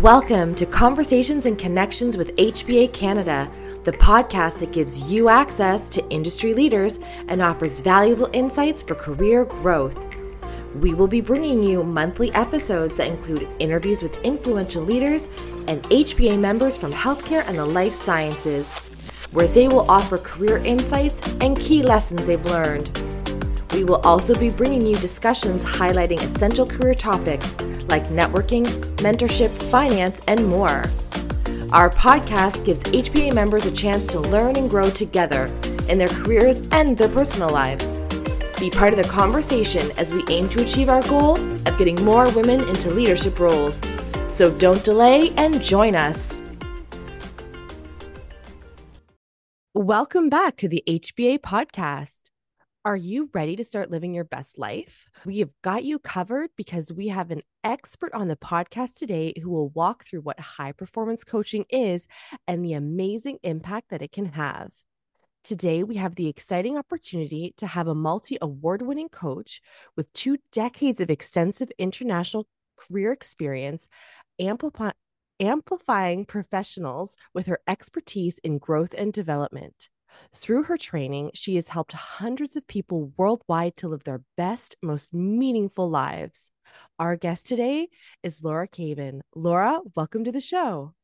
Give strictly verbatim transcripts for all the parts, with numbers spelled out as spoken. Welcome to Conversations and Connections with H B A Canada, the podcast that gives you access to industry leaders and offers valuable insights for career growth. We will be bringing you monthly episodes that include interviews with influential leaders and H B A members from healthcare and the life sciences, where they will offer career insights and key lessons they've learned. We will also be bringing you discussions highlighting essential career topics like networking, mentorship, finance, and more. Our podcast gives H B A members a chance to learn and grow together in their careers and their personal lives. Be part of the conversation as we aim to achieve our goal of getting more women into leadership roles. So don't delay and join us. Welcome back to the H B A podcast. Are you ready to start living your best life? We have got you covered because we have an expert on the podcast today who will walk through what high performance coaching is and the amazing impact that it can have. Today, we have the exciting opportunity to have a multi-award-winning coach with two decades of extensive international career experience, amplify- amplifying professionals with her expertise in growth and development. Through her training, she has helped hundreds of people worldwide to live their best, most meaningful lives. Our guest today is Laura Caven. Laura, welcome to the show.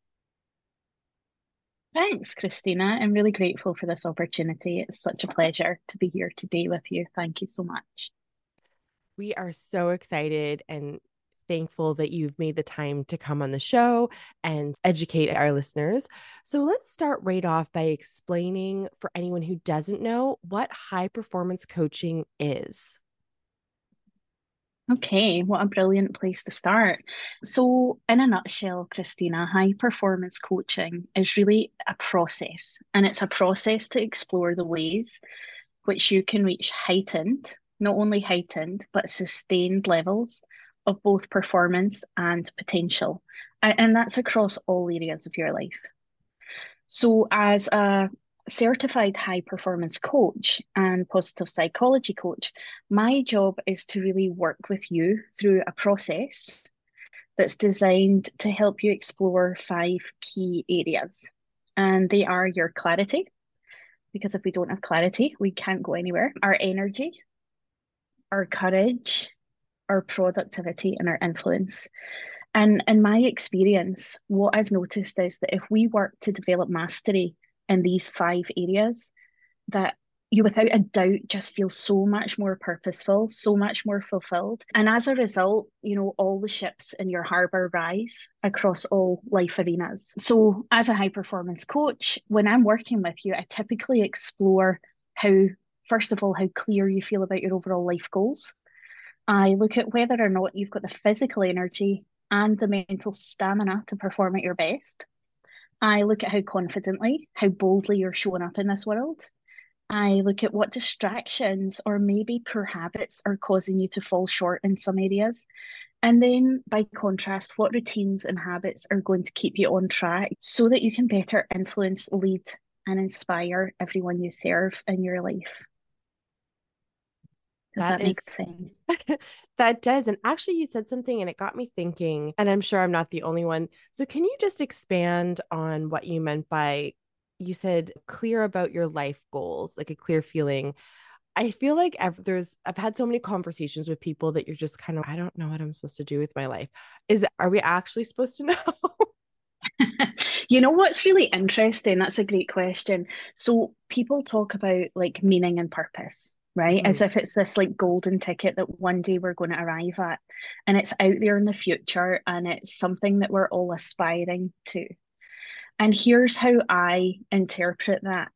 Thanks, Christina. I'm really grateful for this opportunity. It's such a pleasure to be here today with you. Thank you so much. We are so excited and thankful that you've made the time to come on the show and educate our listeners. So let's start right off by explaining for anyone who doesn't know what high performance coaching is. Okay, what a brilliant place to start. So in a nutshell, Christina, high performance coaching is really a process, and it's a process to explore the ways which you can reach heightened, not only heightened, but sustained levels of both performance and potential. And that's across all areas of your life. So as a certified high performance coach and positive psychology coach, my job is to really work with you through a process that's designed to help you explore five key areas. And they are your clarity, because if we don't have clarity, we can't go anywhere. Our energy, our courage, our productivity, and our influence. And in my experience, what I've noticed is that if we work to develop mastery in these five areas, that you without a doubt just feel so much more purposeful, so much more fulfilled. And as a result, you know, all the ships in your harbour rise across all life arenas. So as a high performance coach, when I'm working with you, I typically explore how, first of all, how clear you feel about your overall life goals. I look at whether or not you've got the physical energy and the mental stamina to perform at your best. I look at how confidently, how boldly you're showing up in this world. I look at what distractions or maybe poor habits are causing you to fall short in some areas. And then by contrast, what routines and habits are going to keep you on track so that you can better influence, lead, and inspire everyone you serve in your life. Does that, that make is, sense? That does. And actually you said something and it got me thinking, and I'm sure I'm not the only one. So can you just expand on what you meant by, you said clear about your life goals, like a clear feeling. I feel like I've, there's, I've had so many conversations with people that you're just kind of, I don't know what I'm supposed to do with my life. Is, are we actually supposed to know? You know what's really interesting? That's a great question. So people talk about like meaning and purpose, right? Mm. As if it's this like golden ticket that one day we're going to arrive at, and it's out there in the future, and it's something that we're all aspiring to. And here's how I interpret that.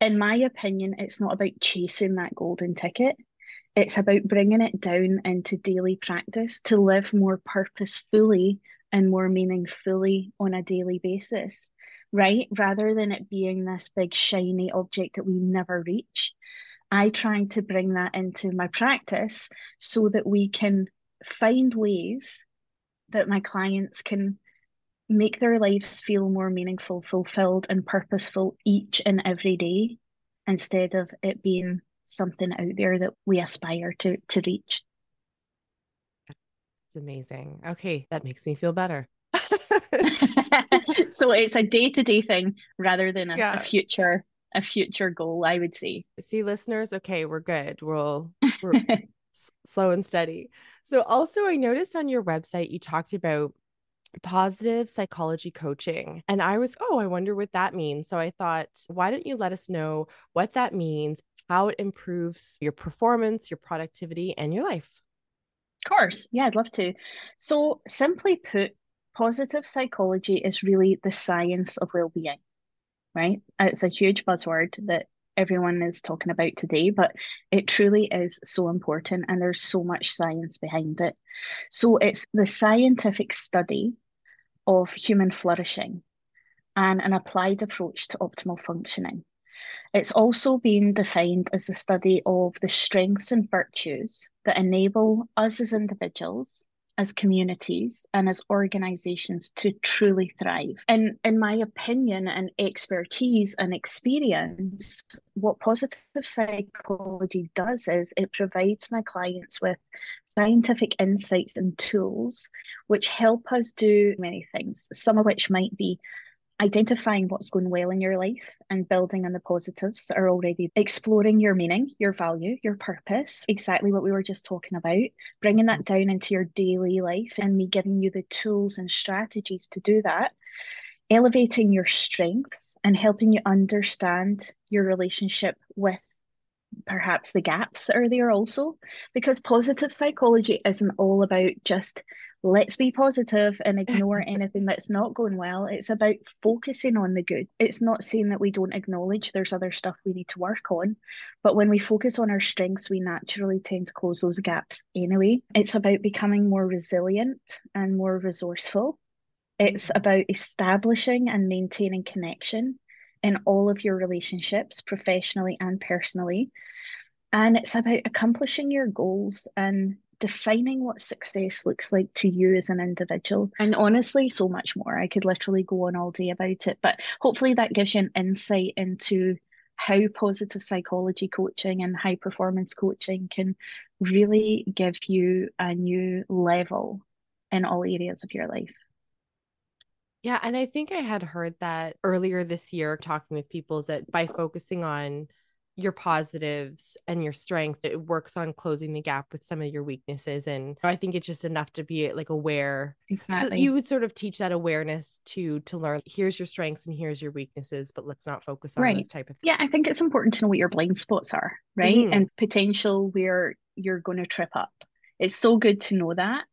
In my opinion, it's not about chasing that golden ticket. It's about bringing it down into daily practice to live more purposefully and more meaningfully on a daily basis, right? Rather than it being this big shiny object that we never reach. I try to bring that into my practice so that we can find ways that my clients can make their lives feel more meaningful, fulfilled, and purposeful each and every day, instead of it being something out there that we aspire to, to reach. It's amazing. Okay. That makes me feel better. So it's a day-to-day thing rather than a, yeah. a future a future goal, I would say. See, listeners, okay, we're good. We'll we're s- slow and steady. So also I noticed on your website, you talked about positive psychology coaching. And I was, oh, I wonder what that means. So I thought, why don't you let us know what that means, how it improves your performance, your productivity, and your life? Of course. Yeah, I'd love to. So simply put, positive psychology is really the science of well-being, right? It's a huge buzzword that everyone is talking about today, but it truly is so important, and there's so much science behind it. So it's the scientific study of human flourishing and an applied approach to optimal functioning. It's also been defined as the study of the strengths and virtues that enable us as individuals, as communities, and as organizations to truly thrive. And in my opinion and expertise and experience, what positive psychology does is it provides my clients with scientific insights and tools which help us do many things, some of which might be identifying what's going well in your life and building on the positives that are already, exploring your meaning, your value, your purpose, exactly what we were just talking about, bringing that down into your daily life and me giving you the tools and strategies to do that, elevating your strengths and helping you understand your relationship with perhaps the gaps that are there also, because positive psychology isn't all about just let's be positive and ignore anything that's not going well. It's about focusing on the good. It's not saying that we don't acknowledge there's other stuff we need to work on, but when we focus on our strengths, we naturally tend to close those gaps anyway. It's about becoming more resilient and more resourceful. It's about establishing and maintaining connection in all of your relationships, professionally and personally. And it's about accomplishing your goals and defining what success looks like to you as an individual. And honestly, so much more. I could literally go on all day about it, but hopefully that gives you an insight into how positive psychology coaching and high performance coaching can really give you a new level in all areas of your life. Yeah. And I think I had heard that earlier this year talking with people, is that by focusing on your positives and your strengths, it works on closing the gap with some of your weaknesses. And I think it's just enough to be like aware. Exactly. So you would sort of teach that awareness to, to learn, here's your strengths and here's your weaknesses, but let's not focus on right. this type of thing. Yeah. I think it's important to know what your blind spots are, right? Mm-hmm. And potential where you're going to trip up. It's so good to know that,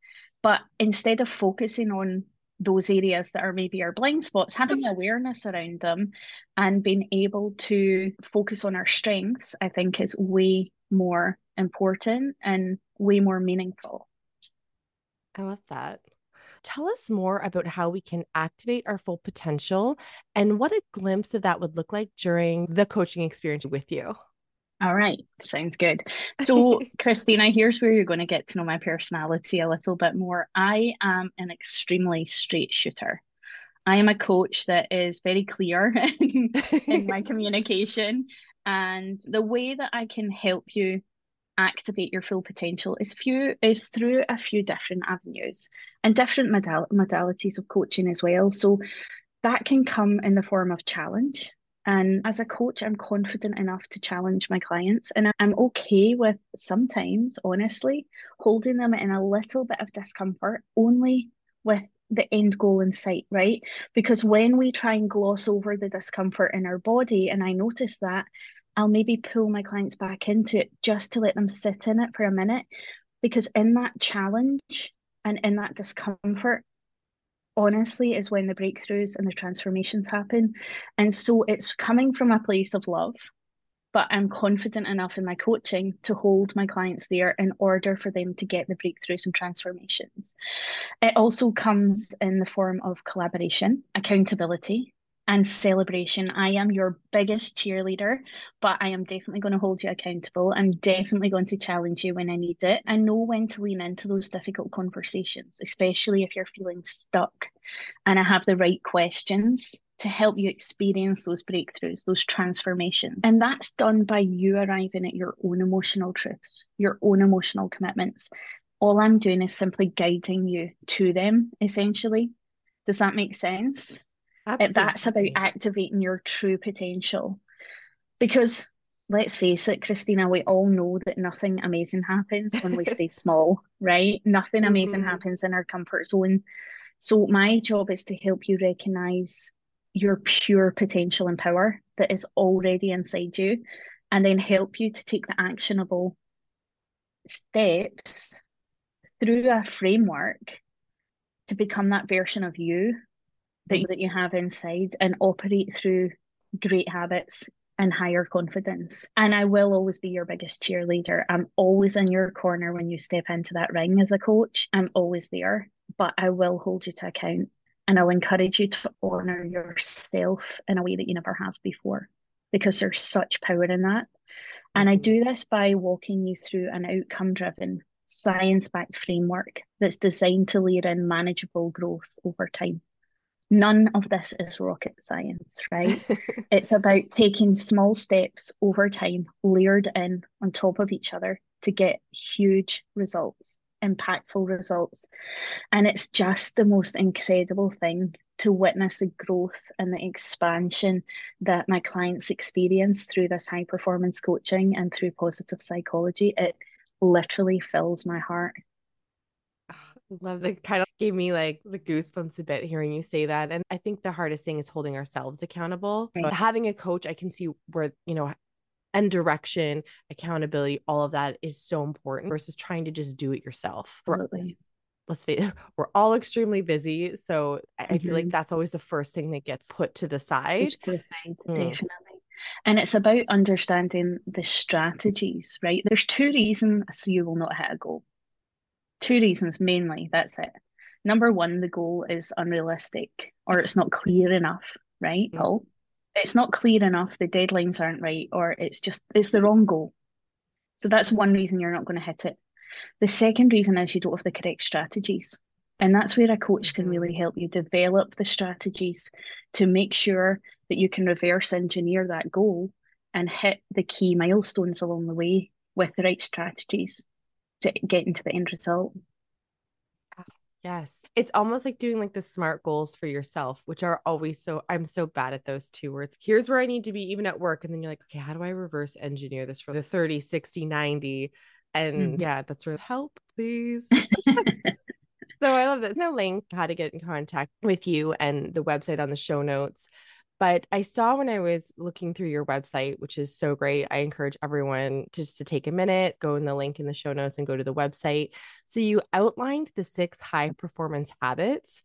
but instead of focusing on those areas that are maybe our blind spots, having awareness around them and being able to focus on our strengths, I think is way more important and way more meaningful. I love that. Tell us more about how we can activate our full potential and what a glimpse of that would look like during the coaching experience with you. All right. Sounds good. So Christina, here's where you're going to get to know my personality a little bit more. I am an extremely straight shooter. I am a coach that is very clear in, in my communication, and the way that I can help you activate your full potential is few is through a few different avenues and different modal- modalities of coaching as well. So that can come in the form of challenge. And as a coach, I'm confident enough to challenge my clients, and I'm okay with sometimes, honestly, holding them in a little bit of discomfort only with the end goal in sight, right? Because when we try and gloss over the discomfort in our body, and I notice that, I'll maybe pull my clients back into it just to let them sit in it for a minute, because in that challenge and in that discomfort, honestly, is when the breakthroughs and the transformations happen. And so it's coming from a place of love, but I'm confident enough in my coaching to hold my clients there in order for them to get the breakthroughs and transformations. It also comes in the form of collaboration, accountability, and celebration. I am your biggest cheerleader, but I am definitely going to hold you accountable. I'm definitely going to challenge you when I need it. I know when to lean into those difficult conversations, especially if you're feeling stuck. And I have the right questions to help you experience those breakthroughs, those transformations. And that's done by you arriving at your own emotional truths, your own emotional commitments. All I'm doing is simply guiding you to them, essentially. Does that make sense? Absolutely. That's about activating your true potential. Because let's face it, Christina, we all know that nothing amazing happens when we stay small, right? Nothing amazing mm-hmm. happens in our comfort zone. So my job is to help you recognize your pure potential and power that is already inside you, and then help you to take the actionable steps through a framework to become that version of you that, that you have inside, and operate through great habits and higher confidence. And I will always be your biggest cheerleader. I'm always in your corner when you step into that ring as a coach. I'm always there, but I will hold you to account, and I'll encourage you to honor yourself in a way that you never have before, because there's such power in that. And I do this by walking you through an outcome-driven, science-backed framework that's designed to layer in manageable growth over time. None of this is rocket science, right? It's about taking small steps over time, layered in on top of each other, to get huge results, impactful results. And it's just the most incredible thing to witness the growth and the expansion that my clients experience through this high performance coaching and through positive psychology. It literally fills my heart. Love that. Kind of gave me like the goosebumps a bit hearing you say that. And I think the hardest thing is holding ourselves accountable. Right. So having a coach, I can see where, you know, and direction, accountability, all of that is so important versus trying to just do it yourself. Absolutely. Let's face it, we're all extremely busy. So mm-hmm. I feel like that's always the first thing that gets put to the side. To the side, mm. definitely. And it's about understanding the strategies, right? There's two reasons you will not hit a goal. Two reasons mainly, that's it. Number one, the goal is unrealistic, or it's not clear enough, right? Mm-hmm. Oh, it's not clear enough, the deadlines aren't right, or it's just, it's the wrong goal. So that's one reason you're not going to hit it. The second reason is you don't have the correct strategies. And that's where a coach can really help you develop the strategies to make sure that you can reverse engineer that goal and hit the key milestones along the way with the right strategies to get into the end result. Yes. It's almost like doing like the SMART goals for yourself, which are always so, I'm so bad at those two words. Here's where I need to be even at work. And then you're like, okay, how do I reverse engineer this for the thirty, sixty, ninety? And mm-hmm. yeah, that's where help, please. So I love that. No link, how to get in contact with you, and the website on the show notes. But I saw when I was looking through your website, which is so great, I encourage everyone to just to take a minute, go in the link in the show notes and go to the website. So you outlined the six high performance habits.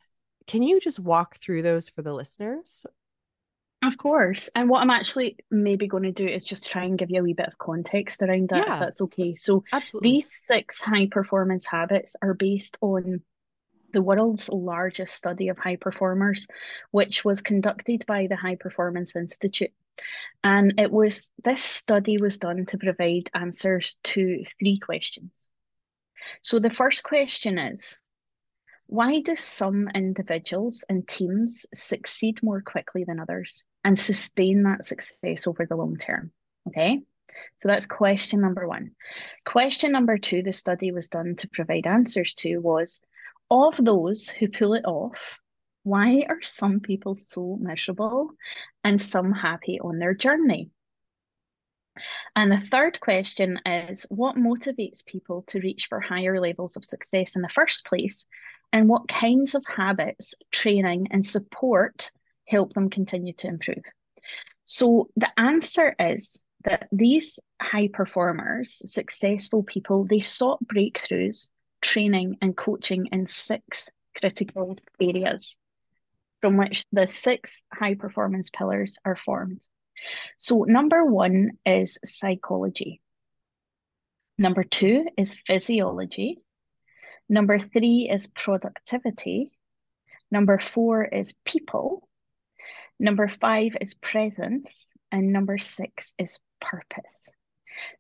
Can you just walk through those for the listeners? Of course. And what I'm actually maybe going to do is just try and give you a wee bit of context around that, yeah, if that's okay. So absolutely. These six high performance habits are based on the world's largest study of high performers, which was conducted by the High Performance Institute. And it was, this study was done to provide answers to three questions. So the first question is, why do some individuals and teams succeed more quickly than others and sustain that success over the long term? Okay, so that's question number one. Question number two, the study was done to provide answers to, was, of those who pull it off, why are some people so miserable and some happy on their journey? And the third question is, what motivates people to reach for higher levels of success in the first place? And what kinds of habits, training, and support help them continue to improve? So the answer is that these high performers, successful people, they sought breakthroughs, training and coaching in six critical areas from which the six high performance pillars are formed. So number one is psychology. Number two is physiology. Number three is productivity. Number four is people. Number five is presence. And number six is purpose.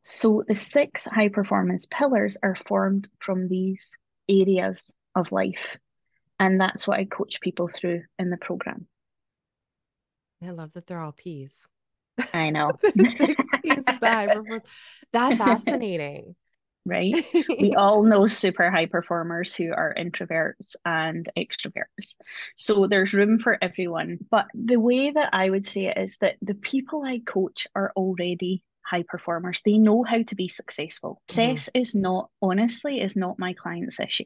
So the six high performance pillars are formed from these areas of life. And that's what I coach people through in the program. I love that they're all P's. I know. Six P's of the high performance. That's fascinating. right? We all know super high performers who are introverts and extroverts. So there's room for everyone. But the way that I would say it is that the people I coach are already high performers. They know how to be successful. Mm-hmm. Success is not, honestly, is not my client's issue.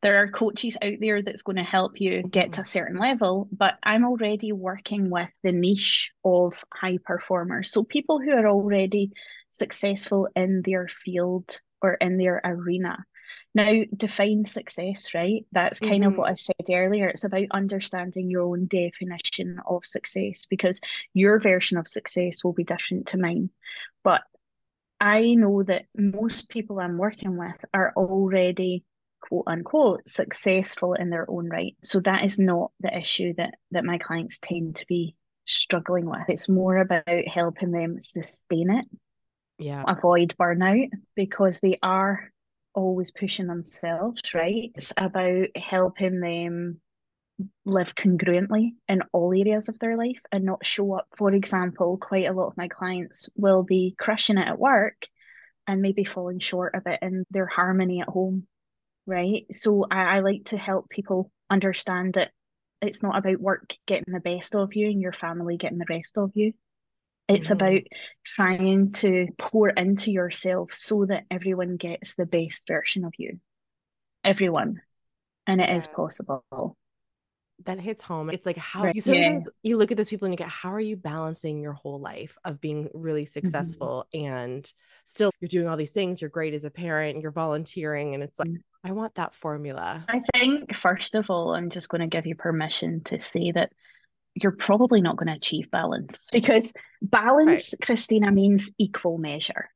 There are coaches out there that's going to help you get to a certain level, but I'm already working with the niche of high performers. So people who are already successful in their field or in their arena. Now, define success, right? That's kind mm-hmm. of what I said earlier. It's about understanding your own definition of success, because your version of success will be different to mine. But I know that most people I'm working with are already quote unquote successful in their own right. So that is not the issue that that my clients tend to be struggling with. It's more about helping them sustain it, yeah, avoid burnout, because they are always pushing themselves, right? It's about helping them live congruently in all areas of their life and not show up. For example, quite a lot of my clients will be crushing it at work and maybe falling short of it in their harmony at home. Right. So I, I like to help people understand that it's not about work getting the best of you and your family getting the rest of you. It's mm-hmm. about trying to pour into yourself so that everyone gets the best version of you. Everyone. And it yeah. is possible. That hits home. It's like how right. you sometimes yeah. you look at those people and you get, how are you balancing your whole life of being really successful mm-hmm. and still you're doing all these things, you're great as a parent, you're volunteering, and it's like, I want that formula. I think, first of all, I'm just going to give you permission to say that you're probably not going to achieve balance, because balance, right. Christina, means equal measure.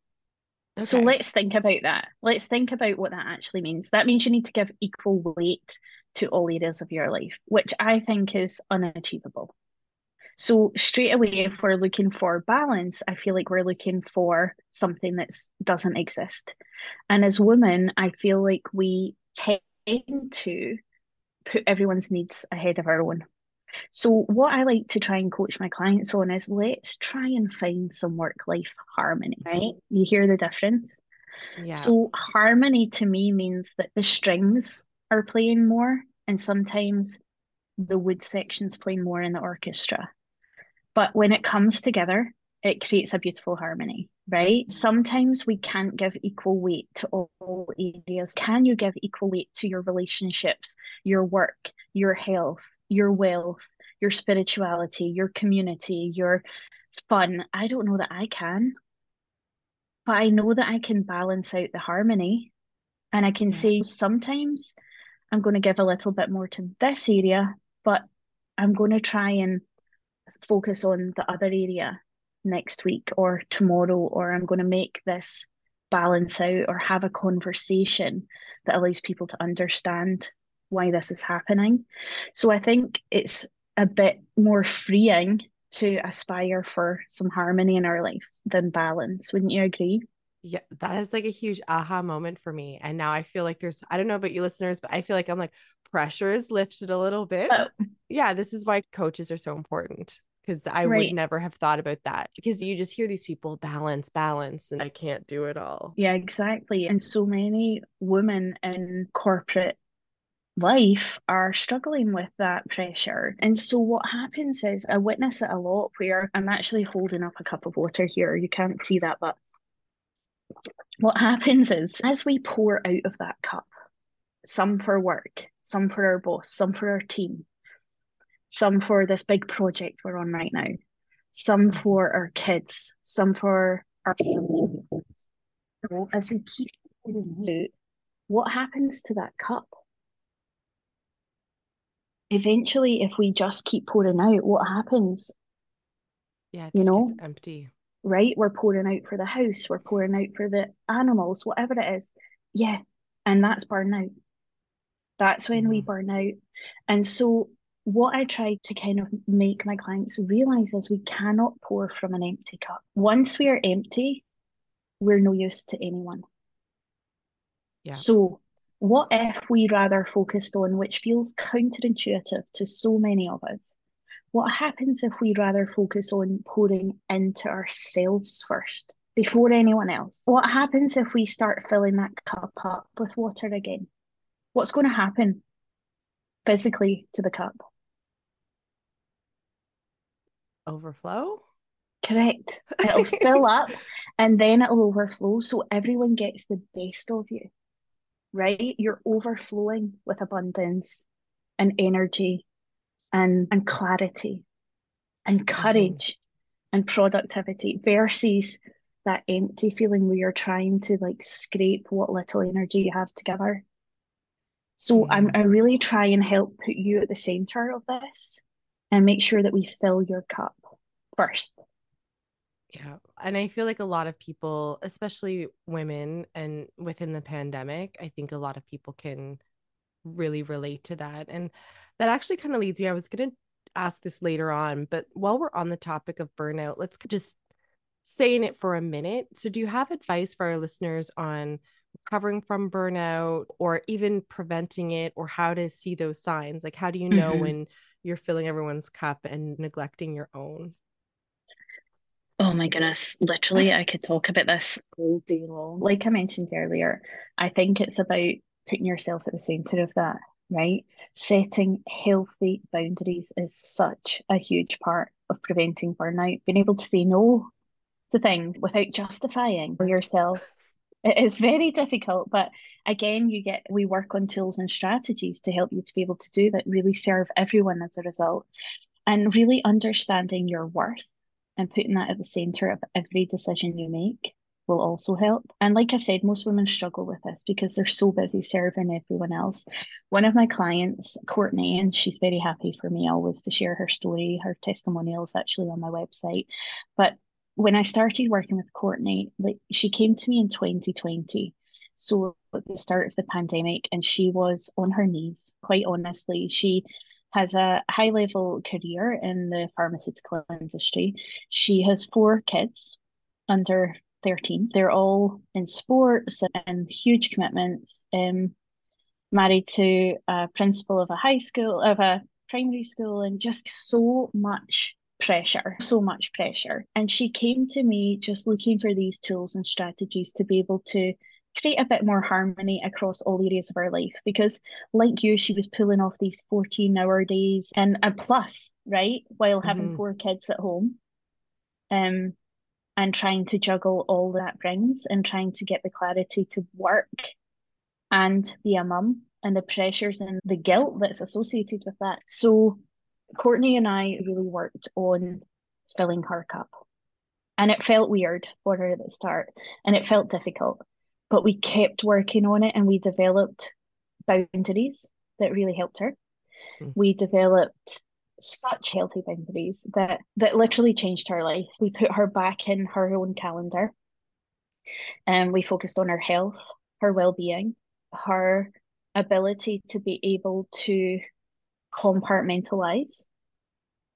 Okay. So let's think about that. Let's think about what that actually means. That means you need to give equal weight to all areas of your life, which I think is unachievable. So straight away, if we're looking for balance, I feel like we're looking for something that doesn't exist. And as women, I feel like we tend to put everyone's needs ahead of our own. So what I like to try and coach my clients on is, let's try and find some work-life harmony, right? You hear the difference? Yeah. So harmony to me means that the strings are playing more and sometimes the wood section's playing more in the orchestra. But when it comes together, it creates a beautiful harmony, right? Sometimes we can't give equal weight to all areas. Can you give equal weight to your relationships, your work, your health, your wealth, your spirituality, your community, your fun? I don't know that I can, but I know that I can balance out the harmony. And I can say, sometimes I'm going to give a little bit more to this area, but I'm going to try and focus on the other area next week or tomorrow, or I'm going to make this balance out or have a conversation that allows people to understand why this is happening. So I think it's a bit more freeing to aspire for some harmony in our lives than balance. Wouldn't you agree? Yeah, that is like a huge aha moment for me. And now I feel like there's, I don't know about you listeners, but I feel like I'm like, pressure is lifted a little bit. Oh. Yeah, this is why coaches are so important, because I right. would never have thought about that, because you just hear these people balance, balance, and I can't do it all. Yeah, exactly. And so many women in corporate life are struggling with that pressure. And so what happens is, I witness it a lot where I'm actually holding up a cup of water here. You can't see that, but what happens is, as we pour out of that cup, some for work, some for our boss, some for our team, some for this big project we're on right now, some for our kids, some for our family. So as we keep pouring out, what happens to that cup? Eventually, if we just keep pouring out, what happens? Yeah, you know, it's empty. Right? We're pouring out for the house, we're pouring out for the animals, whatever it is. Yeah. And that's burnout. That's when we burn out. And so what I try to kind of make my clients realize is, we cannot pour from an empty cup. Once we are empty, we're no use to anyone. Yeah. So what if we rather focused on, which feels counterintuitive to so many of us, what happens if we rather focus on pouring into ourselves first before anyone else. What happens if we start filling that cup up with water again? What's going to happen physically to the cup? Overflow? Correct. It'll fill up and then it'll overflow, so everyone gets the best of you, right? You're overflowing with abundance and energy and, and clarity and courage mm-hmm. and productivity versus that empty feeling where you're trying to like scrape what little energy you have together. So mm-hmm. I'm, I really try and help put you at the center of this and make sure that we fill your cup first. Yeah. And I feel like a lot of people, especially women, and within the pandemic, I think a lot of people can really relate to that. And that actually kind of leads me, I was going to ask this later on, but while we're on the topic of burnout, let's just stay in it for a minute. So do you have advice for our listeners on recovering from burnout or even preventing it, or how to see those signs? Like, how do you know mm-hmm. when you're filling everyone's cup and neglecting your own? Oh my goodness, literally I could talk about this all day long. Like I mentioned earlier, I think it's about putting yourself at the center of that, right? Setting healthy boundaries is such a huge part of preventing burnout. Being able to say no to things without justifying for yourself. It is very difficult, but again, you get we work on tools and strategies to help you to be able to do that, really serve everyone as a result, and really understanding your worth. And putting that at the centre of every decision you make will also help. And like I said, most women struggle with this because they're so busy serving everyone else. One of my clients, Courtney, and she's very happy for me always to share her story, her testimonials actually on my website. But when I started working with Courtney, like she came to me in twenty twenty. So at the start of the pandemic, and she was on her knees, quite honestly. She has a high-level career in the pharmaceutical industry. She has four kids under thirteen. They're all in sports and huge commitments. Um, married to a principal of a high school, of a primary school, and just so much pressure, so much pressure. And she came to me just looking for these tools and strategies to be able to create a bit more harmony across all areas of her life, because like you, she was pulling off these fourteen hour days and a plus, right, while having mm-hmm. four kids at home um and trying to juggle all that brings and trying to get the clarity to work and be a mum and the pressures and the guilt that's associated with that. So Courtney and I really worked on filling her cup, and it felt weird for her at the start and it felt difficult. But we kept working on it and we developed boundaries that really helped her. Mm. We developed such healthy boundaries that, that literally changed her life. We put her back in her own calendar and we focused on her health, her well-being, her ability to be able to compartmentalize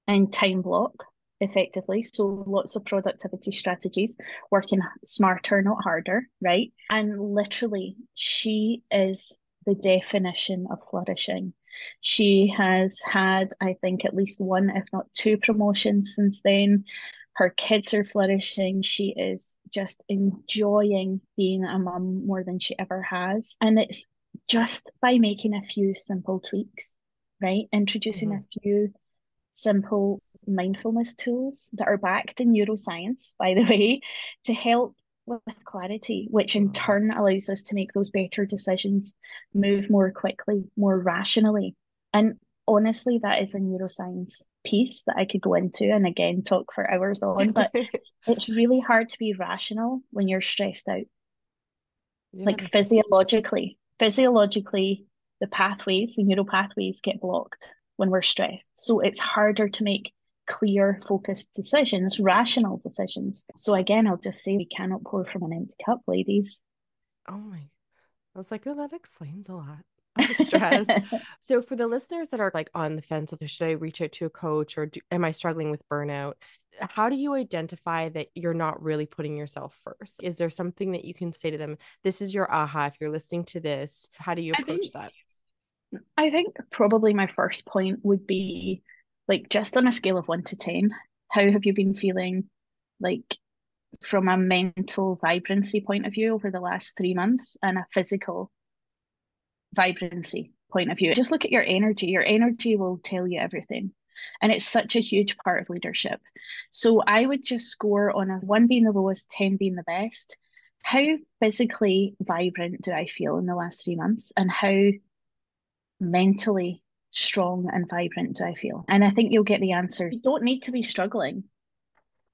and time block effectively. So lots of productivity strategies, working smarter, not harder, right? And literally, she is the definition of flourishing. She has had, I think, at least one, if not two promotions since then. Her kids are flourishing. She is just enjoying being a mum more than she ever has. And it's just by making a few simple tweaks, right? Introducing mm-hmm. a few simple mindfulness tools that are backed in neuroscience, by the way, to help with clarity, which in turn allows us to make those better decisions, move more quickly, more rationally. And honestly, that is a neuroscience piece that I could go into and again talk for hours on, but it's really hard to be rational when you're stressed out. Yeah, like physiologically physiologically the pathways, the neural pathways get blocked when we're stressed, so it's harder to make clear, focused decisions, rational decisions. So again, I'll just say we cannot pour from an empty cup, ladies. Oh my, I was like, oh, that explains a lot of stress. So for the listeners that are like on the fence of, should I reach out to a coach, or do, am I struggling with burnout? How do you identify that you're not really putting yourself first? Is there something that you can say to them? This is your aha. If you're listening to this, how do you approach think- that? I think probably my first point would be, like, just on a scale of one to ten, how have you been feeling, like, from a mental vibrancy point of view over the last three months and a physical vibrancy point of view. Just look at your energy. Your energy will tell you everything. And it's such a huge part of leadership. So I would just score on a one being the lowest, ten being the best. How physically vibrant do I feel in the last three months? And how mentally strong and vibrant do I feel? And I think you'll get the answer. You don't need to be struggling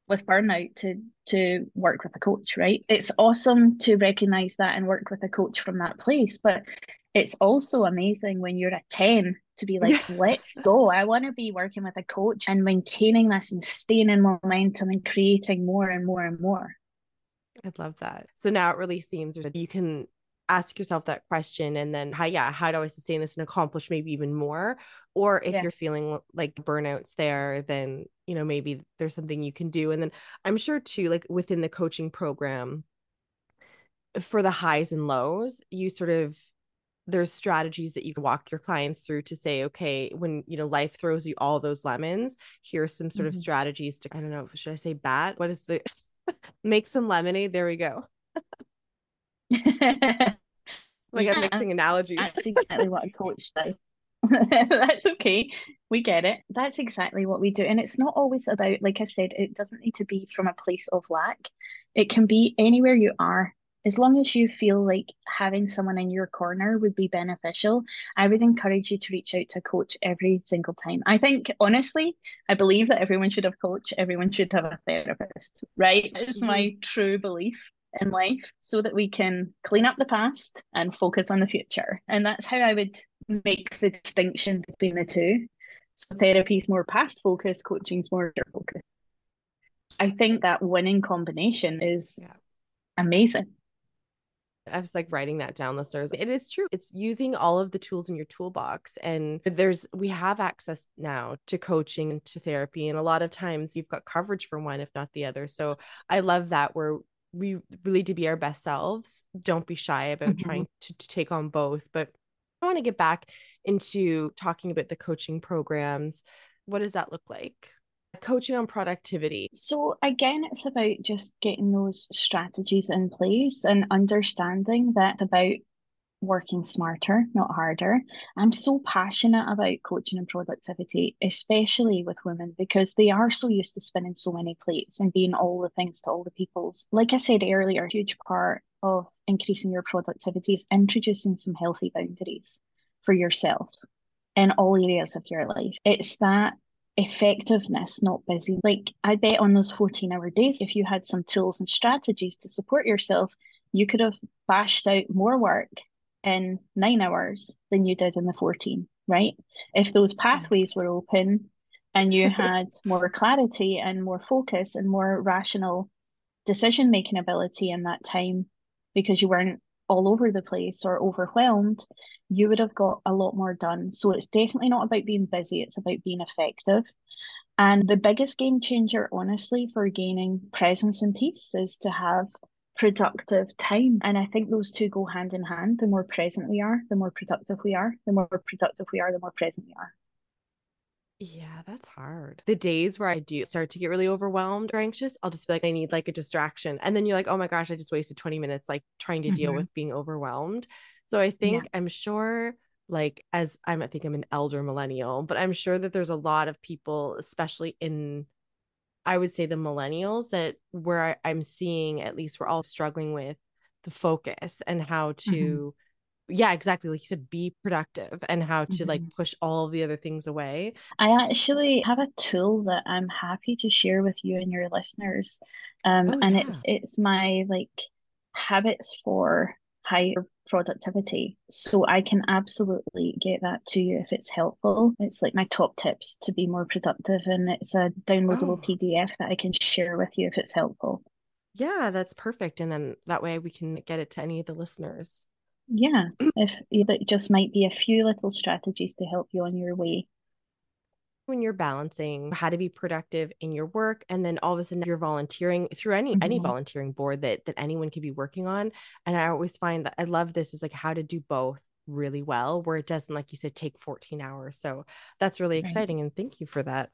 with burnout to, to work with a coach, right? It's awesome to recognize that and work with a coach from that place. But it's also amazing when you're a ten to be like, yes, let's go. I want to be working with a coach and maintaining this and staying in momentum and creating more and more and more. I love that. So now it really seems that you can ask yourself that question and then how, yeah, how do I sustain this and accomplish maybe even more? Or if yeah. you're feeling like burnout's there, then, you know, maybe there's something you can do. And then I'm sure too, like within the coaching program for the highs and lows, you sort of, there's strategies that you can walk your clients through to say, okay, when, you know, life throws you all those lemons, here's some sort mm-hmm. of strategies to, I don't know, should I say bat? What is the, make some lemonade. There we go. Like yeah, I'm mixing analogies. That's exactly what a coach does. That's okay. We get it. That's exactly what we do. And it's not always about, like I said, it doesn't need to be from a place of lack. It can be anywhere you are. As long as you feel like having someone in your corner would be beneficial, I would encourage you to reach out to a coach every single time. I think, honestly, I believe that everyone should have a coach. Everyone should have a therapist, right? It's my true belief in life, so that we can clean up the past and focus on the future. And that's how I would make the distinction between the two. So therapy is more past focused, coaching is more future focused. I think that winning combination is yeah. amazing. I was like writing that down, listeners. And it's true. It's using all of the tools in your toolbox. And there's, we have access now to coaching and to therapy. And a lot of times you've got coverage for one, if not the other. So I love that where we really do be our best selves. Don't be shy about mm-hmm. trying to, to take on both. But I want to get back into talking about the coaching programs. What does that look like? Coaching on productivity. So again, it's about just getting those strategies in place and understanding that about working smarter, not harder. I'm so passionate about coaching and productivity, especially with women, because they are so used to spinning so many plates and being all the things to all the peoples. Like I said earlier, a huge part of increasing your productivity is introducing some healthy boundaries for yourself in all areas of your life. It's that effectiveness, not busy. Like I bet on those fourteen hour days, if you had some tools and strategies to support yourself, you could have bashed out more work in nine hours than you did in the fourteen, right? If those pathways were open and you had more clarity and more focus and more rational decision-making ability in that time, because you weren't all over the place or overwhelmed, you would have got a lot more done. So it's definitely not about being busy, it's about being effective. And the biggest game changer, honestly, for gaining presence and peace is to have productive time. And I think those two go hand in hand. The more present we are, the more productive we are. The more productive we are, the more present we are. Yeah, that's hard. The days where I do start to get really overwhelmed or anxious, I'll just be like, I need like a distraction. And then you're like, oh my gosh, I just wasted twenty minutes like trying to mm-hmm. deal with being overwhelmed. So I think yeah. I'm sure like as I'm, I think I'm an elder millennial, but I'm sure that there's a lot of people, especially in, I would say the millennials that where I'm seeing, at least we're all struggling with the focus and how to mm-hmm. yeah, exactly. Like you said, be productive and how to mm-hmm. like push all of the other things away. I actually have a tool that I'm happy to share with you and your listeners. Um, oh, and yeah. it's, it's my like habits for higher productivity. So I can absolutely get that to you if it's helpful. It's like my top tips to be more productive. And it's a downloadable oh. P D F that I can share with you if it's helpful. Yeah, that's perfect. And then that way we can get it to any of the listeners. Yeah, if it just might be a few little strategies to help you on your way. When you're balancing how to be productive in your work, and then all of a sudden you're volunteering through any mm-hmm. any volunteering board that that anyone could be working on. And I always find that I love this is like how to do both really well, where it doesn't, like you said, take fourteen hours. So that's really right. exciting. And thank you for that.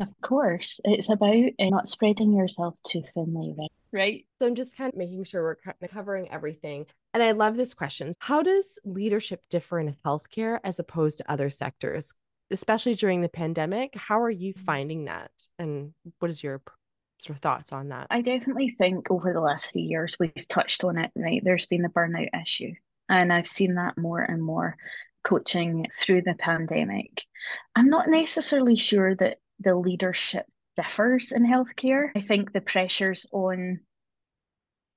Of course. It's about not spreading yourself too thinly, right? Right. So I'm just kind of making sure we're covering everything. And I love this question. How does leadership differ in healthcare as opposed to other sectors, especially during the pandemic? How are you finding that? And what is your sort of thoughts on that? I definitely think over the last three years, we've touched on it, right? There's been the burnout issue. And I've seen that more and more coaching through the pandemic. I'm not necessarily sure that the leadership differs in healthcare. I think the pressures on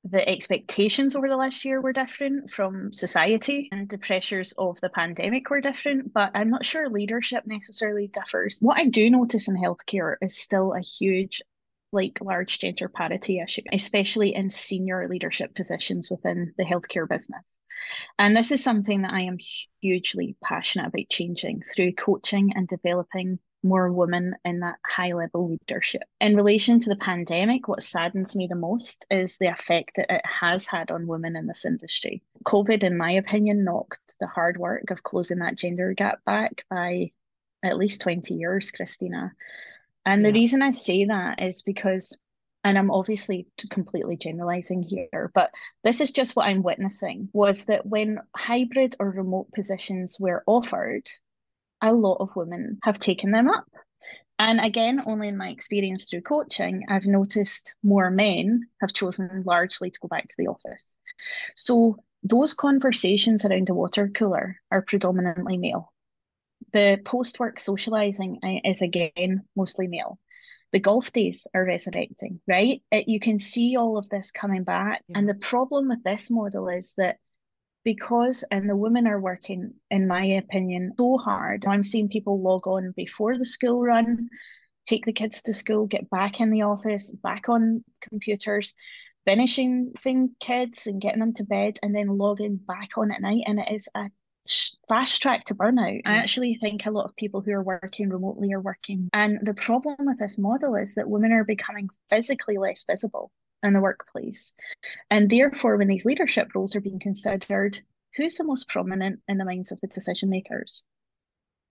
the expectations over the last year were different from society, and the pressures of the pandemic were different, but I'm not sure leadership necessarily differs. What I do notice in healthcare is still a huge, like large gender parity issue, especially in senior leadership positions within the healthcare business. And this is something that I am hugely passionate about changing through coaching and developing more women in that high level leadership. In relation to the pandemic, what saddens me the most is the effect that it has had on women in this industry. COVID, in my opinion, knocked the hard work of closing that gender gap back by at least twenty years, Christina. And yeah. The reason I say that is because, and I'm obviously completely generalizing here, but this is just what I'm witnessing, was that when hybrid or remote positions were offered, a lot of women have taken them up. And again, only in my experience through coaching, I've noticed more men have chosen largely to go back to the office. So those conversations around the water cooler are predominantly male. The post-work socialising is again mostly male. The golf days are resurrecting, right? It, you can see all of this coming back. Yeah. And the problem with this model is that because, and the women are working, in my opinion, so hard. I'm seeing people log on before the school run, take the kids to school, get back in the office, back on computers, finishing thing kids and getting them to bed, and then logging back on at night. And it is a fast track to burnout. I actually think a lot of people who are working remotely are working. And the problem with this model is that women are becoming physically less visible in the workplace. And therefore, when these leadership roles are being considered, who's the most prominent in the minds of the decision makers?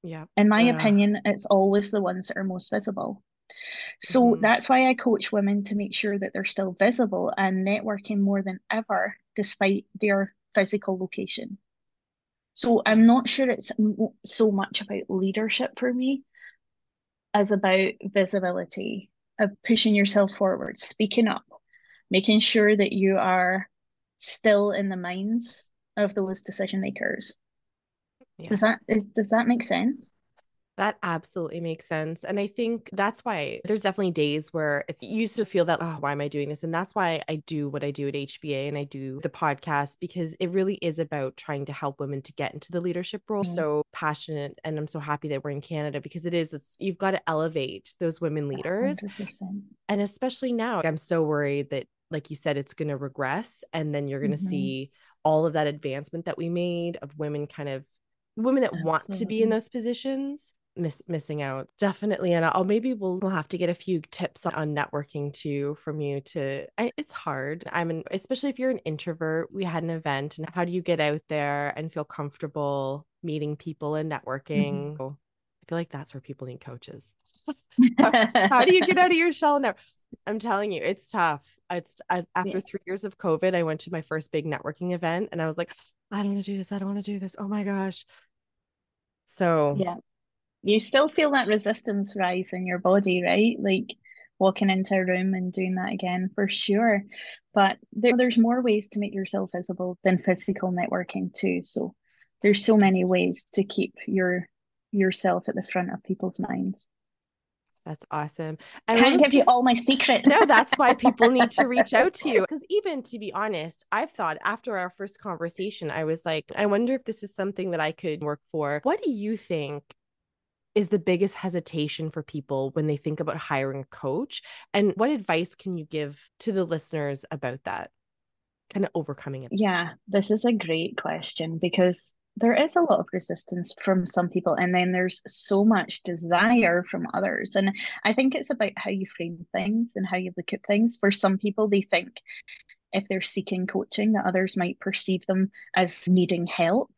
Yeah. In my yeah. opinion, it's always the ones that are most visible. So mm-hmm. that's why I coach women to make sure that they're still visible and networking more than ever, despite their physical location. So I'm not sure it's so much about leadership for me as about visibility, of pushing yourself forward, speaking up, making sure that you are still in the minds of those decision makers. Yeah. Does that is does that make sense? That absolutely makes sense. And I think that's why there's definitely days where it's, you used to feel that, oh, why am I doing this? And that's why I do what I do at H B A and I do the podcast, because it really is about trying to help women to get into the leadership role. Mm-hmm. So passionate. And I'm so happy that we're in Canada, because it is, it's, you've got to elevate those women leaders. one hundred percent. And especially now, I'm so worried that, like you said, it's going to regress. And then you're going to mm-hmm. see all of that advancement that we made of women kind of, women that absolutely. Want to be in those positions. Miss, missing out. Definitely. And I'll maybe we'll, we'll have to get a few tips on, on networking too from you to, I, it's hard. I'm an, especially if you're an introvert, we had an event, and how do you get out there and feel comfortable meeting people and networking? Mm-hmm. So I feel like that's where people need coaches. how, how do you get out of your shell? Now, I'm telling you, it's tough. It's I, after yeah. three years of COVID, I went to my first big networking event and I was like, I don't want to do this. I don't want to do this. Oh my gosh. So yeah. You still feel that resistance rise in your body, right? Like walking into a room and doing that again, for sure. But there, there's more ways to make yourself visible than physical networking too. So there's so many ways to keep your yourself at the front of people's minds. That's awesome. I can't give you all my secrets. No, that's why people need to reach out to you. Because even to be honest, I've thought after our first conversation, I was like, I wonder if this is something that I could work for. What do you think is the biggest hesitation for people when they think about hiring a coach? And what advice can you give to the listeners about that, kind of overcoming it? Yeah, this is a great question, because there is a lot of resistance from some people, and then there's so much desire from others. And I think it's about how you frame things and how you look at things. For some people, they think if they're seeking coaching, that others might perceive them as needing help.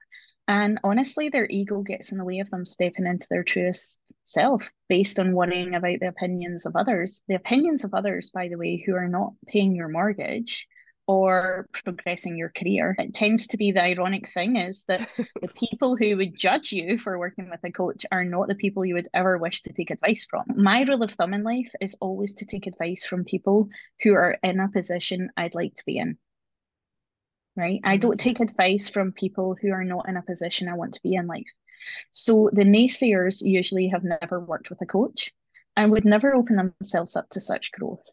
And honestly, their ego gets in the way of them stepping into their truest self based on worrying about the opinions of others. The opinions of others, by the way, who are not paying your mortgage or progressing your career. It tends to be the ironic thing is that the people who would judge you for working with a coach are not the people you would ever wish to take advice from. My rule of thumb in life is always to take advice from people who are in a position I'd like to be in. Right? I don't take advice from people who are not in a position I want to be in life. So the naysayers usually have never worked with a coach and would never open themselves up to such growth.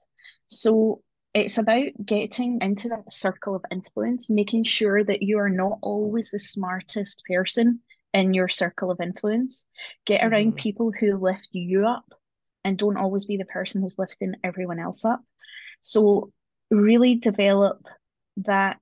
So it's about getting into that circle of influence, making sure that you are not always the smartest person in your circle of influence. Get around mm-hmm. people who lift you up and don't always be the person who's lifting everyone else up. So really develop that,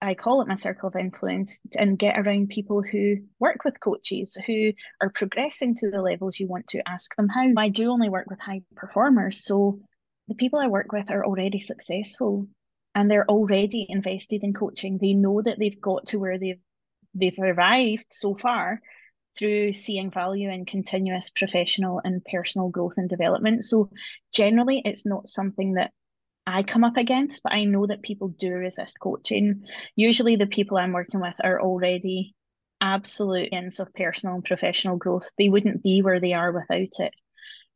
I call it my circle of influence, and get around people who work with coaches, who are progressing to the levels you want to. Ask them how. I do only work with high performers, so the people I work with are already successful and they're already invested in coaching. They know that they've got to where they've they've arrived so far through seeing value in continuous professional and personal growth and development. So generally it's not something that I come up against, but I know that people do resist coaching. Usually the people I'm working with are already absolute ends of personal and professional growth. They wouldn't be where they are without it,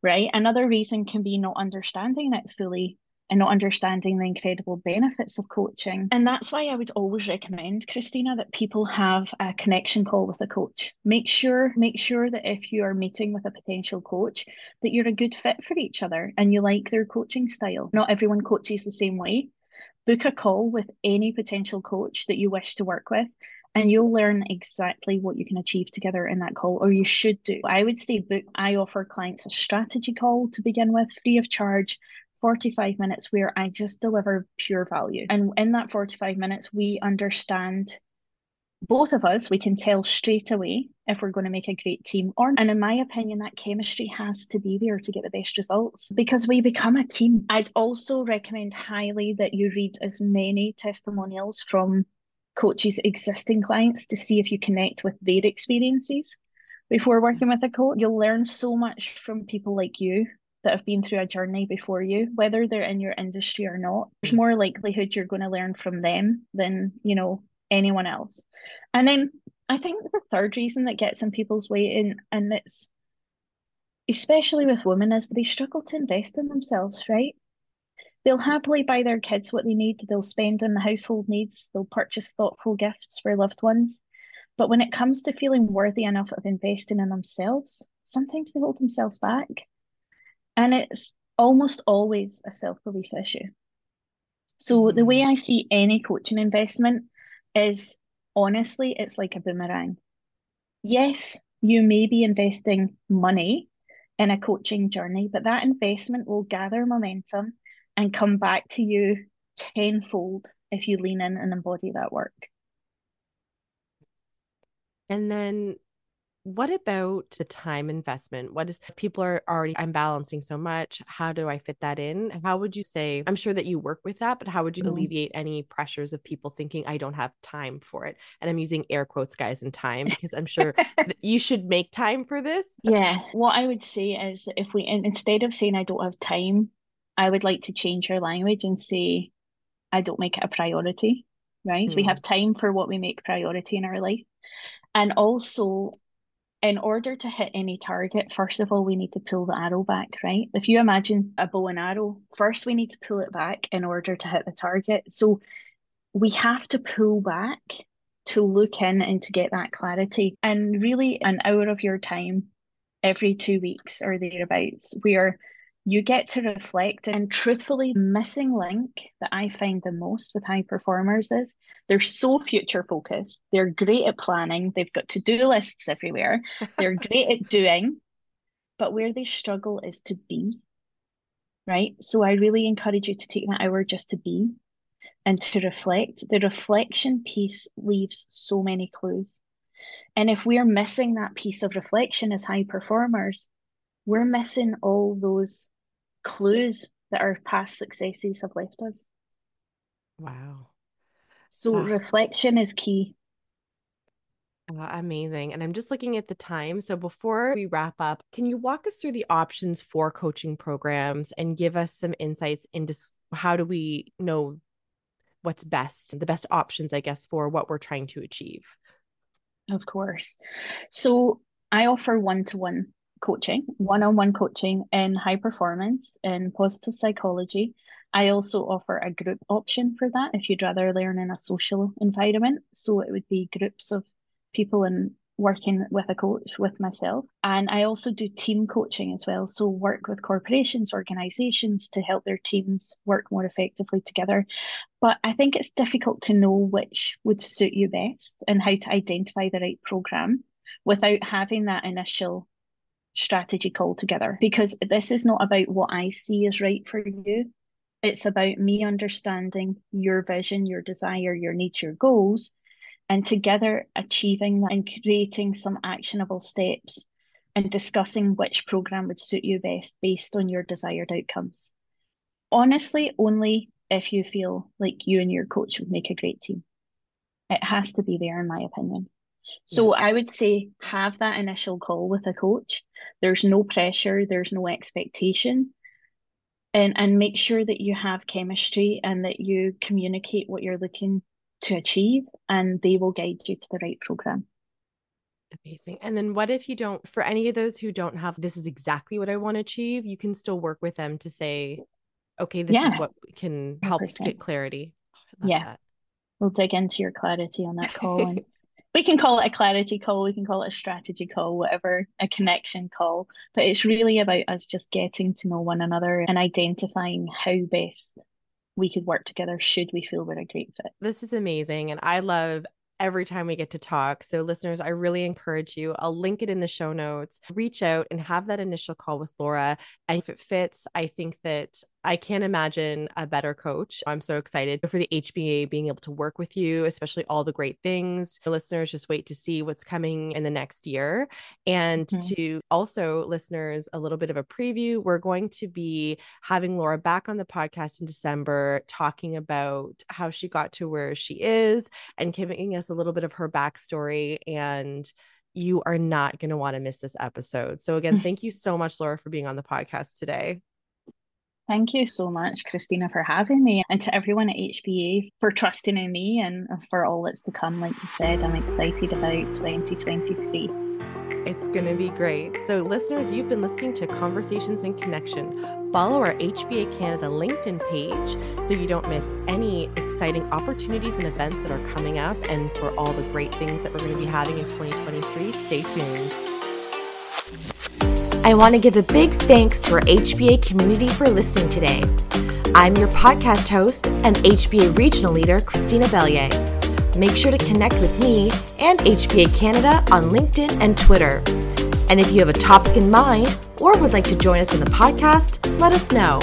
right? Another reason can be not understanding it fully and not understanding the incredible benefits of coaching. And that's why I would always recommend, Christina, that people have a connection call with a coach. Make sure, make sure that if you are meeting with a potential coach, that you're a good fit for each other and you like their coaching style. Not everyone coaches the same way. Book a call with any potential coach that you wish to work with, and you'll learn exactly what you can achieve together in that call, or you should do. I would say book. I offer clients a strategy call to begin with, free of charge, forty-five minutes, where I just deliver pure value. And in that forty-five minutes, we understand, both of us, we can tell straight away if we're going to make a great team or not. And in my opinion, that chemistry has to be there to get the best results, because we become a team. I'd also recommend highly that you read as many testimonials from coaches' existing clients to see if you connect with their experiences before working with a coach. You'll learn so much from people like you that have been through a journey before you, whether they're in your industry or not. There's more likelihood you're going to learn from them than, you know, anyone else. And then I think the third reason that gets in people's way, in, and it's especially with women, is they struggle to invest in themselves, right? They'll happily buy their kids what they need. They'll spend on the household needs. They'll purchase thoughtful gifts for loved ones. But when it comes to feeling worthy enough of investing in themselves, sometimes they hold themselves back. And it's almost always a self-belief issue. So the way I see any coaching investment is, honestly, it's like a boomerang. Yes, you may be investing money in a coaching journey, but that investment will gather momentum and come back to you tenfold if you lean in and embody that work. And then what about the time investment? What is, people are already, I'm balancing so much. How do I fit that in? How would you say, I'm sure that you work with that, but how would you mm. alleviate any pressures of people thinking I don't have time for it? And I'm using air quotes, guys, in time, because I'm sure you should make time for this. Yeah. What I would say is, if we, instead of saying I don't have time, I would like to change your language and say, I don't make it a priority, right? Mm. So we have time for what we make priority in our life. And also, in order to hit any target, first of all, we need to pull the arrow back, right? If you imagine a bow and arrow, first we need to pull it back in order to hit the target. So we have to pull back to look in and to get that clarity. And really, an hour of your time every two weeks or thereabouts, where you get to reflect. And truthfully, missing link that I find the most with high performers is they're so future focused. They're great at planning. They've got to-do lists everywhere. They're great at doing, but where they struggle is to be, right? So I really encourage you to take that hour just to be and to reflect. The reflection piece leaves so many clues. And if we're missing that piece of reflection as high performers, we're missing all those clues that our past successes have left us. Wow. So wow. Reflection is key. Uh, amazing. And I'm just looking at the time. So before we wrap up, can you walk us through the options for coaching programs and give us some insights into how do we know what's best, the best options, I guess, for what we're trying to achieve? Of course. So I offer one-to-one coaching, one-on-one coaching in high performance, in positive psychology. I also offer a group option for that if you'd rather learn in a social environment. So it would be groups of people and working with a coach, with myself. And I also do team coaching as well. So work with corporations, organizations to help their teams work more effectively together. But I think it's difficult to know which would suit you best and how to identify the right program without having that initial strategy call together. Because this is not about what I see is right for you. It's about me understanding your vision, your desire, your needs, your goals, and together achieving that and creating some actionable steps and discussing which program would suit you best based on your desired outcomes. Honestly, only if you feel like you and your coach would make a great team. It has to be there, in my opinion. So I would say have that initial call with a coach. There's no pressure. There's no expectation. And, and make sure that you have chemistry and that you communicate what you're looking to achieve, and they will guide you to the right program. Amazing. And then what if you don't, for any of those who don't have, this is exactly what I want to achieve, you can still work with them to say, okay, this yeah. is what can help one hundred percent to get clarity. Oh, yeah. That. We'll dig into your clarity on that call. And we can call it a clarity call. We can call it a strategy call, whatever, a connection call. But it's really about us just getting to know one another and identifying how best we could work together should we feel we're a great fit. This is amazing. And I love every time we get to talk. So listeners, I really encourage you. I'll link it in the show notes. Reach out and have that initial call with Laura. And if it fits, I think that I can't imagine a better coach. I'm so excited for the H B A being able to work with you, especially all the great things. The listeners, just wait to see what's coming in the next year. And mm-hmm. to also listeners, a little bit of a preview. We're going to be having Laura back on the podcast in December, talking about how she got to where she is and giving us a little bit of her backstory, and you are not going to want to miss this episode. So again, thank you so much, Laura, for being on the podcast today. Thank you so much, Christina, for having me, and to everyone at H B A for trusting in me and for all that's to come. Like you said, I'm excited about twenty twenty-three. It's going to be great. So listeners, you've been listening to Conversations in Connection. Follow our H B A Canada LinkedIn page so you don't miss any exciting opportunities and events that are coming up, and for all the great things that we're going to be having in twenty twenty-three. Stay tuned. I want to give a big thanks to our H B A community for listening today. I'm your podcast host and H B A regional leader, Christina Bellier. Make sure to connect with me and H B A Canada on LinkedIn and Twitter. And if you have a topic in mind or would like to join us in the podcast, let us know.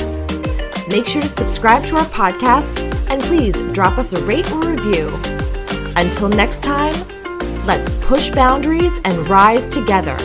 Make sure to subscribe to our podcast and please drop us a rate or review. Until next time, let's push boundaries and rise together.